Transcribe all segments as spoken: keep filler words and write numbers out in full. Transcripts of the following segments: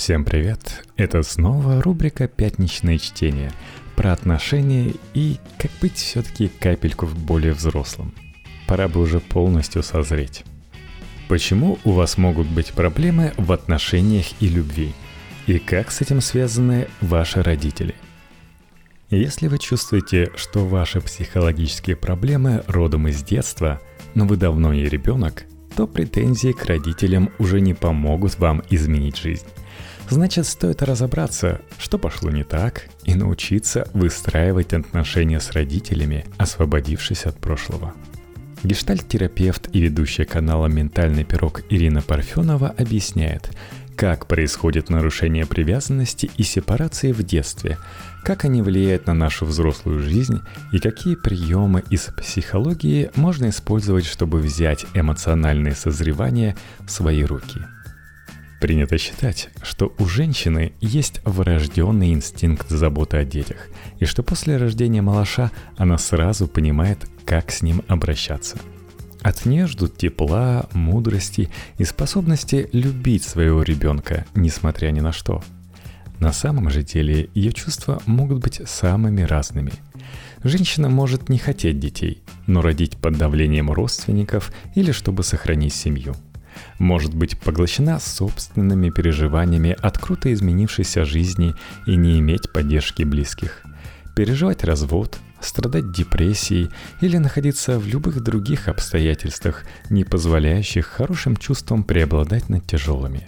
Всем привет! Это снова рубрика «Пятничное чтение» про отношения и как быть все-таки капельку более взрослым. Пора бы уже полностью созреть. Почему у вас могут быть проблемы в отношениях и любви? И как с этим связаны ваши родители? Если вы чувствуете, что ваши психологические проблемы родом из детства, но вы давно не ребенок, то претензии к родителям уже не помогут вам изменить жизнь. Значит, стоит разобраться, что пошло не так, и научиться выстраивать отношения с родителями, освободившись от прошлого. Гештальт-терапевт и ведущая канала «Ментальный пирог» Ирина Парфенова объясняет, как происходит нарушение привязанности и сепарации в детстве, как они влияют на нашу взрослую жизнь и какие приемы из психологии можно использовать, чтобы взять эмоциональное созревание в свои руки. Принято считать, что у женщины есть врожденный инстинкт заботы о детях, и что после рождения малыша она сразу понимает, как с ним обращаться. От нее ждут тепла, мудрости и способности любить своего ребенка, несмотря ни на что. На самом же деле ее чувства могут быть самыми разными. Женщина может не хотеть детей, но родить под давлением родственников или чтобы сохранить семью. Может быть поглощена собственными переживаниями от круто изменившейся жизни и не иметь поддержки близких. Переживать развод, страдать депрессией или находиться в любых других обстоятельствах, не позволяющих хорошим чувствам преобладать над тяжелыми.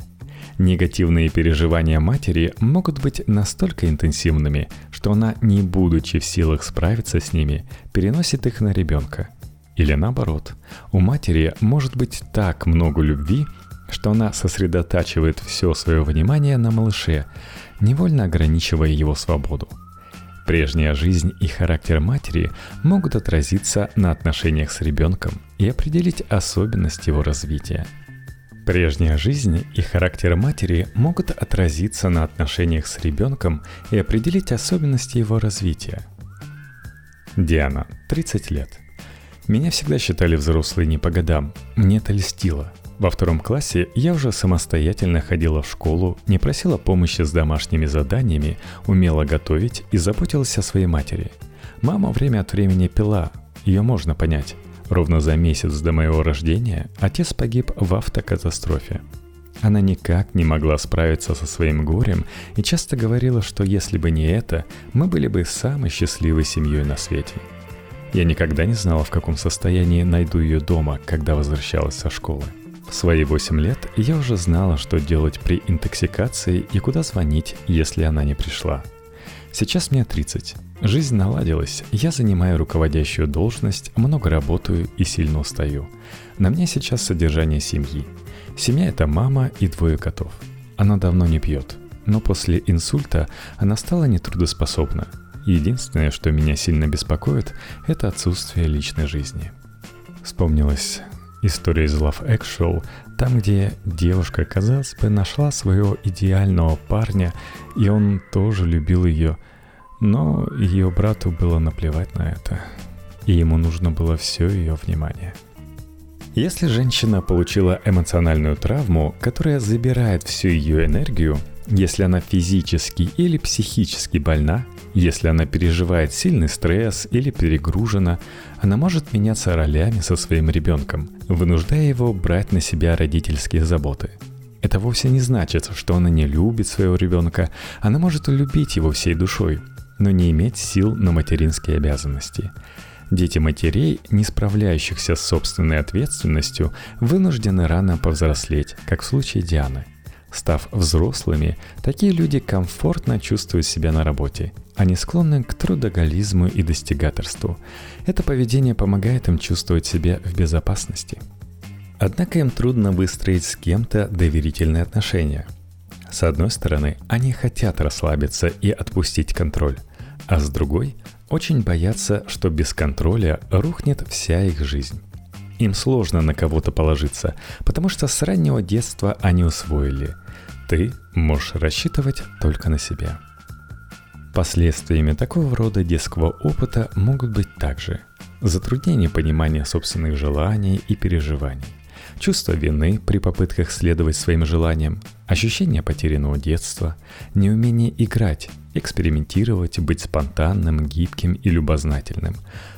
Негативные переживания матери могут быть настолько интенсивными, что она, не будучи в силах справиться с ними, переносит их на ребенка. Или наоборот, у матери может быть так много любви, что она сосредотачивает все свое внимание на малыше, невольно ограничивая его свободу. Прежняя жизнь и характер матери могут отразиться на отношениях с ребенком и определить особенность его развития. Прежняя жизнь и характер матери могут отразиться на отношениях с ребенком и определить особенности его развития. Диана, тридцать лет. Меня всегда считали взрослой не по годам, мне это льстило. Во втором классе я уже самостоятельно ходила в школу, не просила помощи с домашними заданиями, умела готовить и заботилась о своей матери. Мама время от времени пила, ее можно понять. Ровно за месяц до моего рождения отец погиб в автокатастрофе. Она никак не могла справиться со своим горем и часто говорила, что если бы не это, мы были бы самой счастливой семьей на свете. Я никогда не знала, в каком состоянии найду ее дома, когда возвращалась со школы. В свои восемь лет я уже знала, что делать при интоксикации и куда звонить, если она не пришла. Сейчас мне тридцать. Жизнь наладилась, я занимаю руководящую должность, много работаю и сильно устаю. На мне сейчас содержание семьи. Семья – это мама и двое котов. Она давно не пьет, но после инсульта она стала нетрудоспособна. Единственное, что меня сильно беспокоит, это отсутствие личной жизни. Вспомнилась история из Love X Show, там, где девушка, казалось бы, нашла своего идеального парня, и он тоже любил ее, но ее брату было наплевать на это, и ему нужно было все ее внимание. Если женщина получила эмоциональную травму, которая забирает всю ее энергию, если она физически или психически больна, если она переживает сильный стресс или перегружена, она может меняться ролями со своим ребенком, вынуждая его брать на себя родительские заботы. Это вовсе не значит, что она не любит своего ребенка, она может любить его всей душой, но не иметь сил на материнские обязанности. Дети матерей, не справляющихся с собственной ответственностью, вынуждены рано повзрослеть, как в случае Дианы. Став взрослыми, такие люди комфортно чувствуют себя на работе. Они склонны к трудоголизму и достигаторству. Это поведение помогает им чувствовать себя в безопасности. Однако им трудно выстроить с кем-то доверительные отношения. С одной стороны, они хотят расслабиться и отпустить контроль, а с другой, очень боятся, что без контроля рухнет вся их жизнь. Им сложно на кого-то положиться, потому что с раннего детства они усвоили: ты можешь рассчитывать только на себя. Последствиями такого рода детского опыта могут быть также затруднение понимания собственных желаний и переживаний, чувство вины при попытках следовать своим желаниям, Ощущение потерянного детства, неумение играть, экспериментировать, быть спонтанным, гибким и любознательным,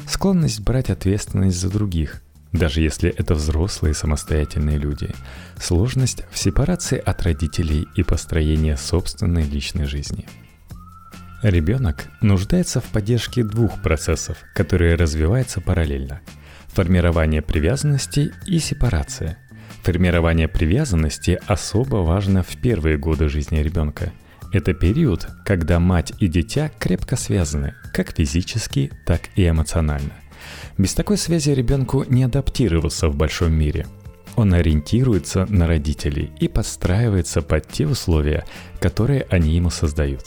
склонность брать ответственность за других, даже если это взрослые самостоятельные люди, сложность в сепарации от родителей и построении собственной личной жизни. Ребенок нуждается в поддержке двух процессов, которые развиваются параллельно – формирование привязанности и сепарация. Формирование привязанности особо важно в первые годы жизни ребенка. Это период, когда мать и дитя крепко связаны, как физически, так и эмоционально. Без такой связи ребенку не адаптироваться в большом мире. Он ориентируется на родителей и подстраивается под те условия, которые они ему создают.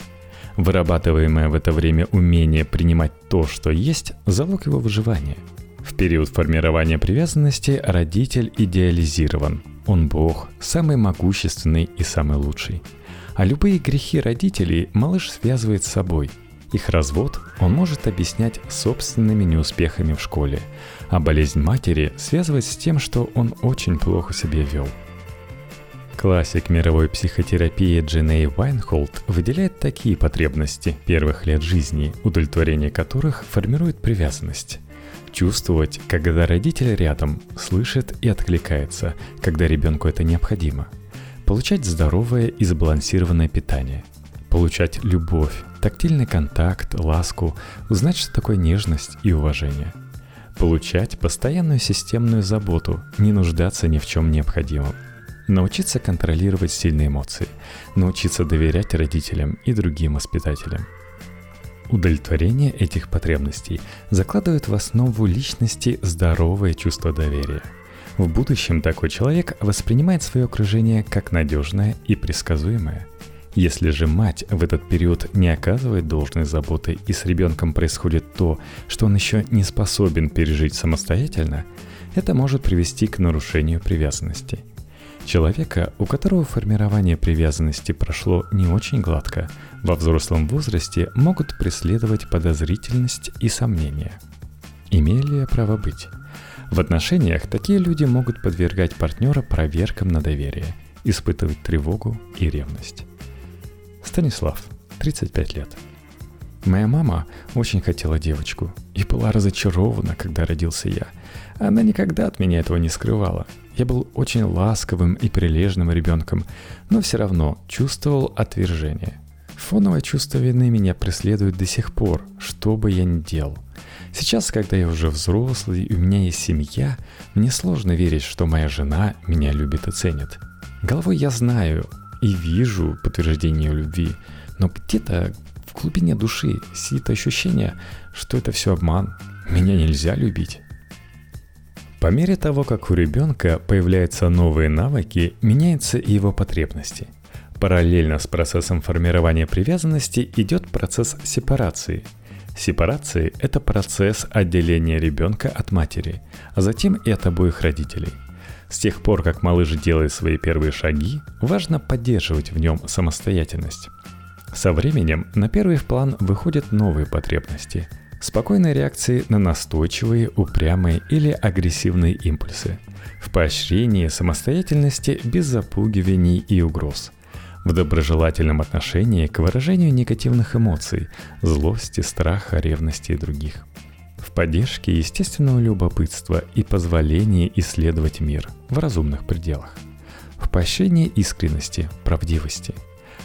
Вырабатываемое в это время умение принимать то, что есть, залог его выживания. В период формирования привязанности родитель идеализирован. Он бог, самый могущественный и самый лучший. А любые грехи родителей малыш связывает с собой. Их развод он может объяснять собственными неуспехами в школе, а болезнь матери связывать с тем, что он очень плохо себя вел. Классик мировой психотерапии Дженей Вайнхолд выделяет такие потребности первых лет жизни, удовлетворение которых формирует привязанность. Чувствовать, когда родитель рядом, слышит и откликается, когда ребенку это необходимо. Получать здоровое и сбалансированное питание. Получать любовь, тактильный контакт, ласку, узнать, что такое нежность и уважение. Получать постоянную системную заботу, не нуждаться ни в чем необходимом. Научиться контролировать сильные эмоции, научиться доверять родителям и другим воспитателям. Удовлетворение этих потребностей закладывает в основу личности здоровое чувство доверия. В будущем такой человек воспринимает свое окружение как надежное и предсказуемое. Если же мать в этот период не оказывает должной заботы и с ребенком происходит то, что он еще не способен пережить самостоятельно, это может привести к нарушению привязанности. Человека, у которого формирование привязанности прошло не очень гладко, во взрослом возрасте могут преследовать подозрительность и сомнения. Имею ли я право быть? В отношениях такие люди могут подвергать партнера проверкам на доверие, испытывать тревогу и ревность. Станислав, тридцать пять лет. Моя мама очень хотела девочку и была разочарована, когда родился я. Она никогда от меня этого не скрывала. Я был очень ласковым и прилежным ребенком, но все равно чувствовал отвержение. Фоновое чувство вины меня преследует до сих пор, что бы я ни делал. Сейчас, когда я уже взрослый и у меня есть семья, мне сложно верить, что моя жена меня любит и ценит. Головой я знаю и вижу подтверждение любви, но где-то в глубине души сидит ощущение, что это все обман, меня нельзя любить. По мере того, как у ребенка появляются новые навыки, меняются и его потребности. Параллельно с процессом формирования привязанности идет процесс сепарации. Сепарация – это процесс отделения ребенка от матери, а затем и от обоих родителей. С тех пор, как малыш делает свои первые шаги, важно поддерживать в нем самостоятельность. Со временем на первый план выходят новые потребности – спокойные реакции на настойчивые, упрямые или агрессивные импульсы. В поощрении самостоятельности без запугиваний и угроз. В доброжелательном отношении к выражению негативных эмоций, злости, страха, ревности и других. В поддержке естественного любопытства и позволении исследовать мир в разумных пределах. В поощрении искренности, правдивости.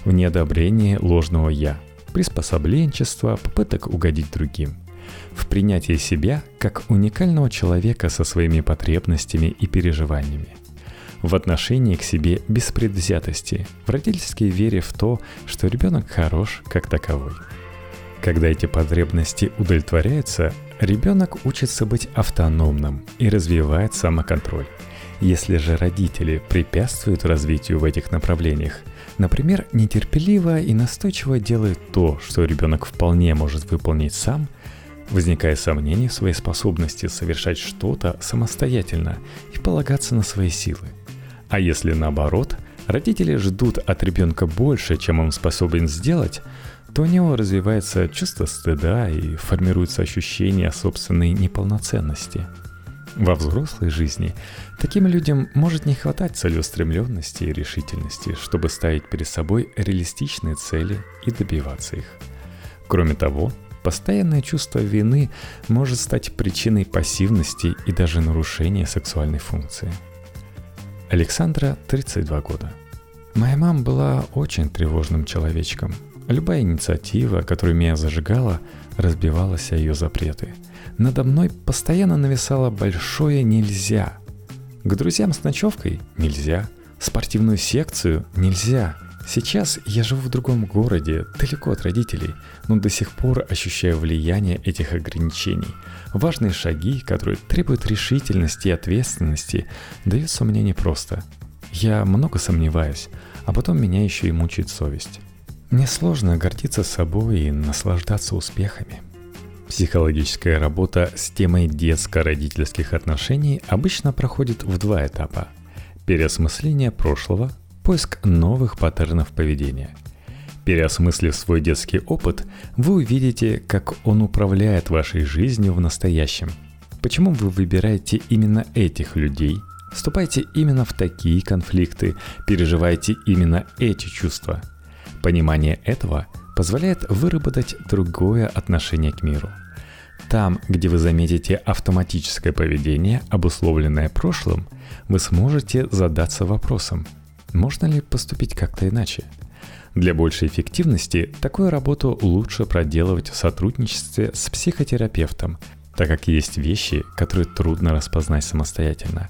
В неодобрении ложного «я», приспособленчества, попыток угодить другим. В принятии себя как уникального человека со своими потребностями и переживаниями. В отношении к себе без предвзятости, в родительской вере в то, что ребенок хорош как таковой. Когда эти потребности удовлетворяются, ребенок учится быть автономным и развивает самоконтроль. Если же родители препятствуют развитию в этих направлениях, например, нетерпеливо и настойчиво делают то, что ребенок вполне может выполнить сам, возникает сомнение в своей способности совершать что-то самостоятельно и полагаться на свои силы. А если наоборот, родители ждут от ребенка больше, чем он способен сделать, то у него развивается чувство стыда и формируется ощущение собственной неполноценности. Во взрослой жизни таким людям может не хватать целеустремленности и решительности, чтобы ставить перед собой реалистичные цели и добиваться их. Кроме того, постоянное чувство вины может стать причиной пассивности и даже нарушения сексуальной функции. Александра, тридцать два года. Моя мама была очень тревожным человечком. Любая инициатива, которую меня зажигала, разбивалась о ее запреты. Надо мной постоянно нависало большое «нельзя». К друзьям с ночевкой – нельзя. В спортивную секцию – нельзя. Сейчас я живу в другом городе, далеко от родителей, но до сих пор ощущаю влияние этих ограничений. Важные шаги, которые требуют решительности и ответственности, даются мне непросто. Я много сомневаюсь, а потом меня еще и мучает совесть. Мне сложно гордиться собой и наслаждаться успехами. Психологическая работа с темой детско-родительских отношений обычно проходит в два этапа. Переосмысление прошлого, поиск новых паттернов поведения. Переосмыслив свой детский опыт, вы увидите, как он управляет вашей жизнью в настоящем. Почему вы выбираете именно этих людей, вступаете именно в такие конфликты, переживаете именно эти чувства. Понимание этого позволяет выработать другое отношение к миру. Там, где вы заметите автоматическое поведение, обусловленное прошлым, вы сможете задаться вопросом, можно ли поступить как-то иначе. Для большей эффективности такую работу лучше проделывать в сотрудничестве с психотерапевтом, так как есть вещи, которые трудно распознать самостоятельно.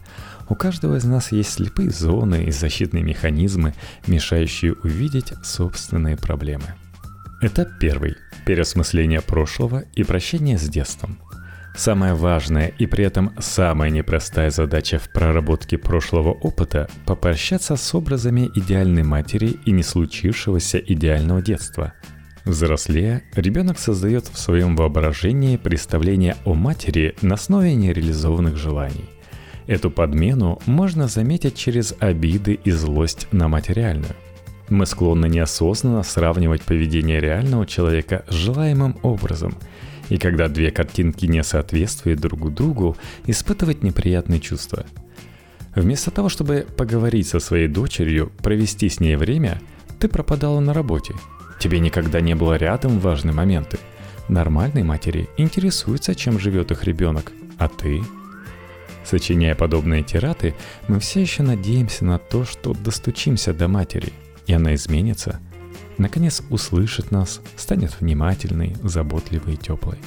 У каждого из нас есть слепые зоны и защитные механизмы, мешающие увидеть собственные проблемы. Этап первый. Переосмысление прошлого и прощение с детством. Самая важная и при этом самая непростая задача в проработке прошлого опыта – попрощаться с образами идеальной матери и не случившегося идеального детства. Взрослея, ребенок создает в своем воображении представление о матери на основе нереализованных желаний. Эту подмену можно заметить через обиды и злость на материальную. Мы склонны неосознанно сравнивать поведение реального человека с желаемым образом, и когда две картинки не соответствуют друг другу, испытывать неприятные чувства. Вместо того, чтобы поговорить со своей дочерью, провести с ней время, ты пропадала на работе. Тебе никогда не было рядом в важные моменты. Нормальные матери интересуются, чем живет их ребенок, а ты... Сочиняя подобные тираты, мы все еще надеемся на то, что достучимся до матери, и она изменится. Наконец услышит нас, станет внимательной, заботливой и теплой.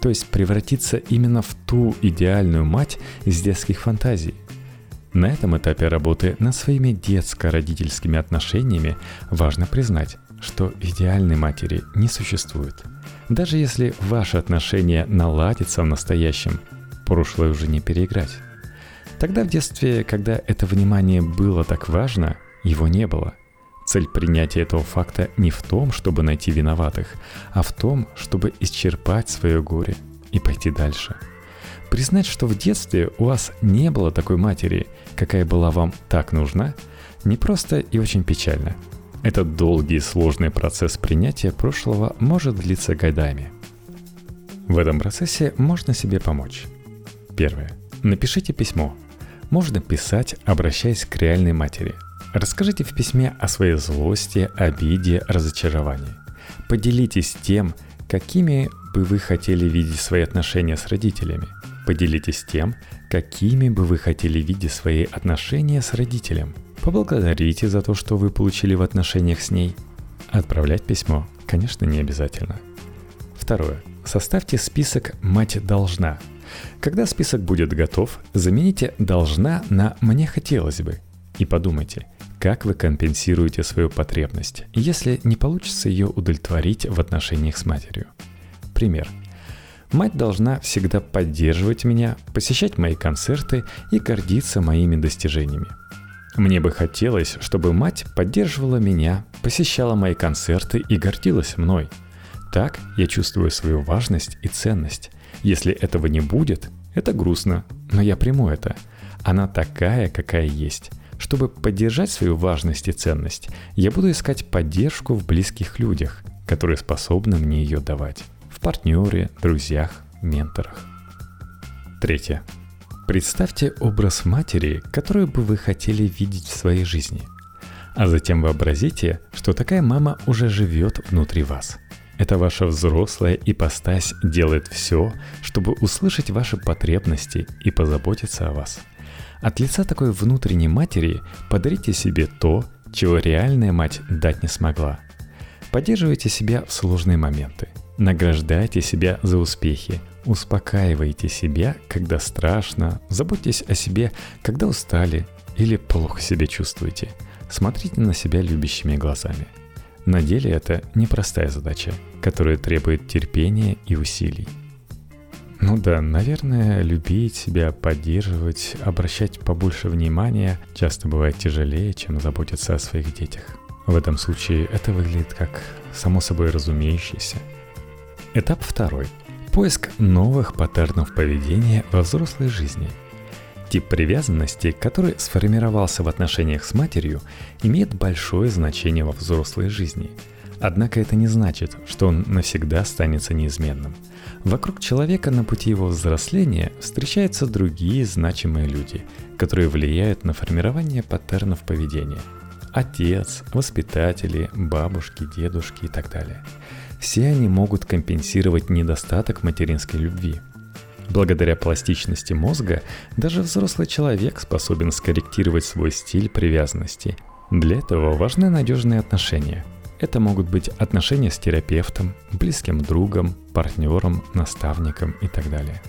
То есть превратится именно в ту идеальную мать из детских фантазий. На этом этапе работы над своими детско-родительскими отношениями важно признать, что идеальной матери не существует. Даже если ваши отношения наладятся в настоящем, прошлое уже не переиграть. Тогда в детстве, когда это внимание было так важно, его не было. Цель принятия этого факта не в том, чтобы найти виноватых, а в том, чтобы исчерпать свое горе и пойти дальше. Признать, что в детстве у вас не было такой матери, какая была вам так нужна, непросто и очень печально. Этот долгий и сложный процесс принятия прошлого может длиться годами. В этом процессе можно себе помочь. Первое. Напишите письмо. Можно писать, обращаясь к реальной матери. Расскажите в письме о своей злости, обиде, разочаровании. Поделитесь тем, какими бы вы хотели видеть свои отношения с родителями. Поделитесь тем, какими бы вы хотели видеть свои отношения с родителем. Поблагодарите за то, что вы получили в отношениях с ней. Отправлять письмо, конечно, не обязательно. Второе. Составьте список «Мать должна». Когда список будет готов, замените «должна» на «мне хотелось бы» и подумайте, как вы компенсируете свою потребность, если не получится ее удовлетворить в отношениях с матерью. Пример. Мать должна всегда поддерживать меня, посещать мои концерты и гордиться моими достижениями. Мне бы хотелось, чтобы мать поддерживала меня, посещала мои концерты и гордилась мной. Так я чувствую свою важность и ценность. Если этого не будет, это грустно, но я приму это. Она такая, какая есть. Чтобы поддержать свою важность и ценность, я буду искать поддержку в близких людях, которые способны мне ее давать. В партнере, друзьях, менторах. Третье. Представьте образ матери, которую бы вы хотели видеть в своей жизни. А затем вообразите, что такая мама уже живет внутри вас. Эта ваша взрослая ипостась делает все, чтобы услышать ваши потребности и позаботиться о вас. От лица такой внутренней матери подарите себе то, чего реальная мать дать не смогла. Поддерживайте себя в сложные моменты. Награждайте себя за успехи. Успокаивайте себя, когда страшно. Заботьтесь о себе, когда устали или плохо себя чувствуете. Смотрите на себя любящими глазами. На деле это непростая задача, которая требует терпения и усилий. Ну да, наверное, любить себя, поддерживать, обращать побольше внимания часто бывает тяжелее, чем заботиться о своих детях. В этом случае это выглядит как само собой разумеющееся. Этап второй. Поиск новых паттернов поведения во взрослой жизни. Тип привязанности, который сформировался в отношениях с матерью, имеет большое значение во взрослой жизни. Однако это не значит, что он навсегда останется неизменным. Вокруг человека на пути его взросления встречаются другие значимые люди, которые влияют на формирование паттернов поведения. Отец, воспитатели, бабушки, дедушки и так далее. Все они могут компенсировать недостаток материнской любви. Благодаря пластичности мозга, даже взрослый человек способен скорректировать свой стиль привязанности. Для этого важны надежные отношения. Это могут быть отношения с терапевтом, близким другом, партнером, наставником и так далее.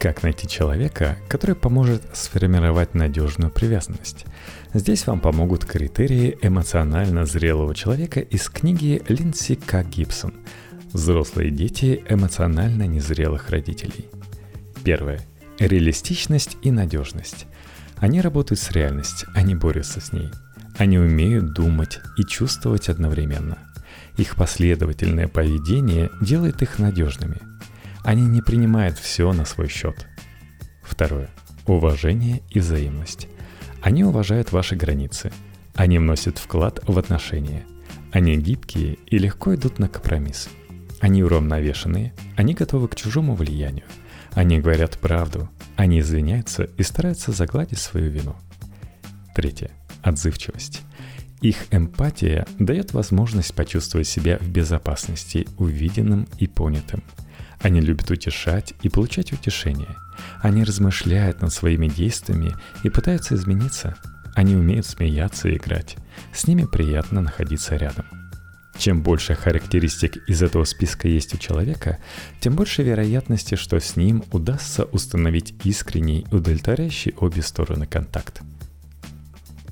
Как найти человека, который поможет сформировать надежную привязанность? Здесь вам помогут критерии эмоционально зрелого человека из книги Линдси К. Гибсон «Взрослые дети эмоционально незрелых родителей». Первое. Реалистичность и надежность. Они работают с реальностью, они борются с ней. Они умеют думать и чувствовать одновременно. Их последовательное поведение делает их надежными. Они не принимают все на свой счет. Второе. Уважение и взаимность. Они уважают ваши границы. Они вносят вклад в отношения. Они гибкие и легко идут на компромисс. Они уравновешенные. Они готовы к чужому влиянию. Они говорят правду. Они извиняются и стараются загладить свою вину. Третье. Отзывчивость. Их эмпатия дает возможность почувствовать себя в безопасности, увиденным и понятым. Они любят утешать и получать утешение. Они размышляют над своими действиями и пытаются измениться. Они умеют смеяться и играть. С ними приятно находиться рядом. Чем больше характеристик из этого списка есть у человека, тем больше вероятности, что с ним удастся установить искренний, удовлетворяющий обе стороны контакт.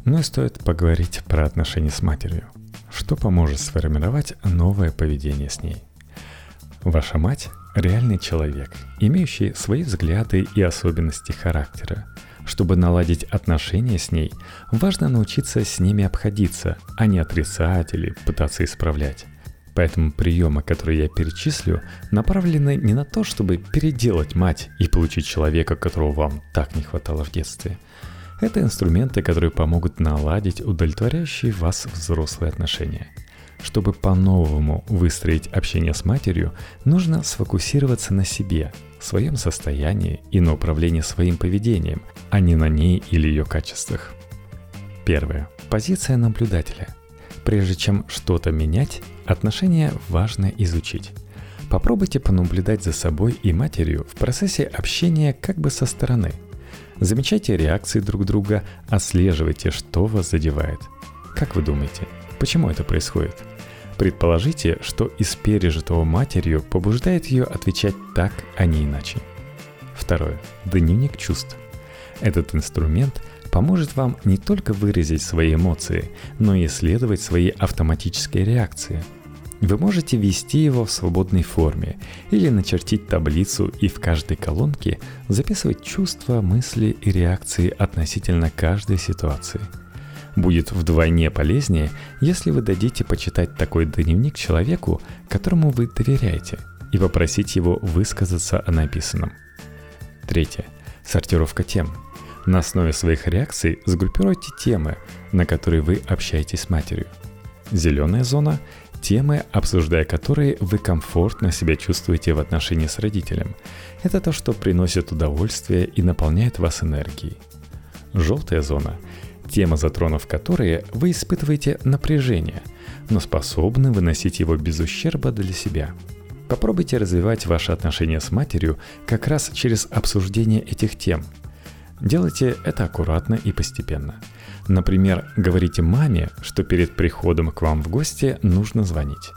Ну и стоит поговорить про отношения с матерью. Что поможет сформировать новое поведение с ней? Ваша мать – реальный человек, имеющий свои взгляды и особенности характера. Чтобы наладить отношения с ней, важно научиться с ними обходиться, а не отрицать или пытаться исправлять. Поэтому приемы, которые я перечислю, направлены не на то, чтобы переделать мать и получить человека, которого вам так не хватало в детстве. Это инструменты, которые помогут наладить удовлетворяющие вас взрослые отношения. Чтобы по-новому выстроить общение с матерью, нужно сфокусироваться на себе, своем состоянии и на управлении своим поведением, а не на ней или ее качествах. Первое. Позиция наблюдателя. Прежде чем что-то менять, отношения важно изучить. Попробуйте понаблюдать за собой и матерью в процессе общения как бы со стороны. Замечайте реакции друг друга, отслеживайте, что вас задевает. Как вы думаете, почему это происходит? Предположите, что из пережитого матерью побуждает ее отвечать так, а не иначе. Второе. Дневник чувств. Этот инструмент поможет вам не только выразить свои эмоции, но и исследовать свои автоматические реакции. Вы можете вести его в свободной форме или начертить таблицу и в каждой колонке записывать чувства, мысли и реакции относительно каждой ситуации. Будет вдвойне полезнее, если вы дадите почитать такой дневник человеку, которому вы доверяете, и попросить его высказаться о написанном. Третье. Сортировка тем. На основе своих реакций сгруппируйте темы, на которые вы общаетесь с матерью. Зеленая зона – Темы, обсуждая которые, вы комфортно себя чувствуете в отношении с родителем. Это то, что приносит удовольствие и наполняет вас энергией. Желтая зона – тема, затронув которые, вы испытываете напряжение, но способны выносить его без ущерба для себя. Попробуйте развивать ваши отношения с матерью как раз через обсуждение этих тем. Делайте это аккуратно и постепенно. Например, говорите маме, что перед приходом к вам в гости нужно звонить.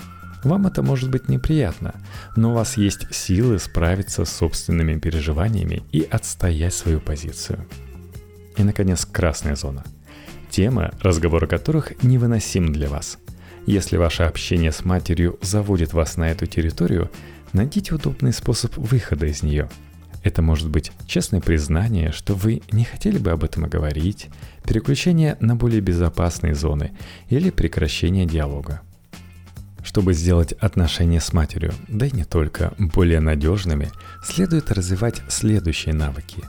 Вам это может быть неприятно, но у вас есть силы справиться с собственными переживаниями и отстоять свою позицию. И, наконец, красная зона. Темы, разговоры которых невыносимы для вас. Если ваше общение с матерью заводит вас на эту территорию, найдите удобный способ выхода из нее. Это может быть честное признание, что вы не хотели бы об этом говорить, переключение на более безопасные зоны или прекращение диалога. Чтобы сделать отношения с матерью, да и не только, более надежными, следует развивать следующие навыки.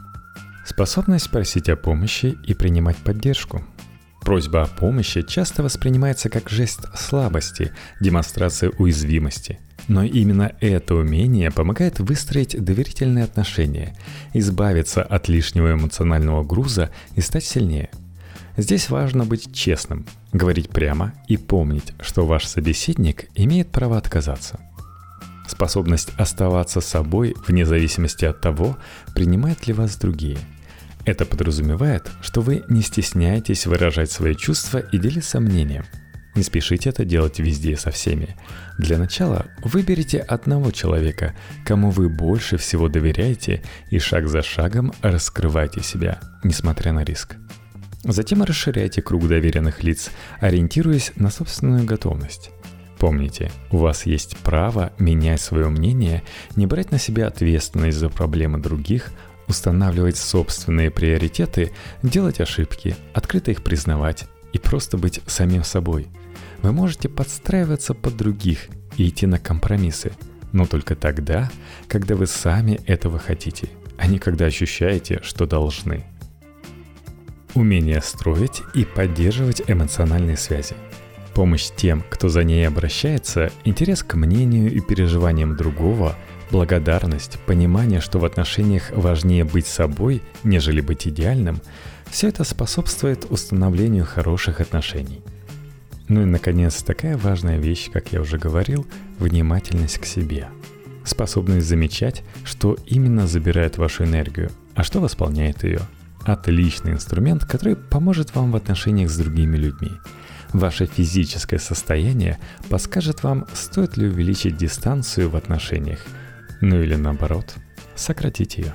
Способность просить о помощи и принимать поддержку. Просьба о помощи часто воспринимается как жест слабости, демонстрация уязвимости. Но именно это умение помогает выстроить доверительные отношения, избавиться от лишнего эмоционального груза и стать сильнее. Здесь важно быть честным, говорить прямо и помнить, что ваш собеседник имеет право отказаться. Способность оставаться собой вне зависимости от того, принимают ли вас другие. Это подразумевает, что вы не стесняетесь выражать свои чувства и делиться мнением. Не спешите это делать везде и со всеми. Для начала выберите одного человека, кому вы больше всего доверяете, и шаг за шагом раскрывайте себя, несмотря на риск. Затем расширяйте круг доверенных лиц, ориентируясь на собственную готовность. Помните, у вас есть право менять свое мнение, не брать на себя ответственность за проблемы других, устанавливать собственные приоритеты, делать ошибки, открыто их признавать и просто быть самим собой. Вы можете подстраиваться под других и идти на компромиссы, но только тогда, когда вы сами этого хотите, а не когда ощущаете, что должны. Умение строить и поддерживать эмоциональные связи. Помощь тем, кто за ней обращается, интерес к мнению и переживаниям другого, благодарность, понимание, что в отношениях важнее быть собой, нежели быть идеальным – все это способствует установлению хороших отношений. Ну и, наконец, такая важная вещь, как я уже говорил, внимательность к себе. Способность замечать, что именно забирает вашу энергию, а что восполняет ее. Отличный инструмент, который поможет вам в отношениях с другими людьми. Ваше физическое состояние подскажет вам, стоит ли увеличить дистанцию в отношениях, ну или наоборот, сократить ее.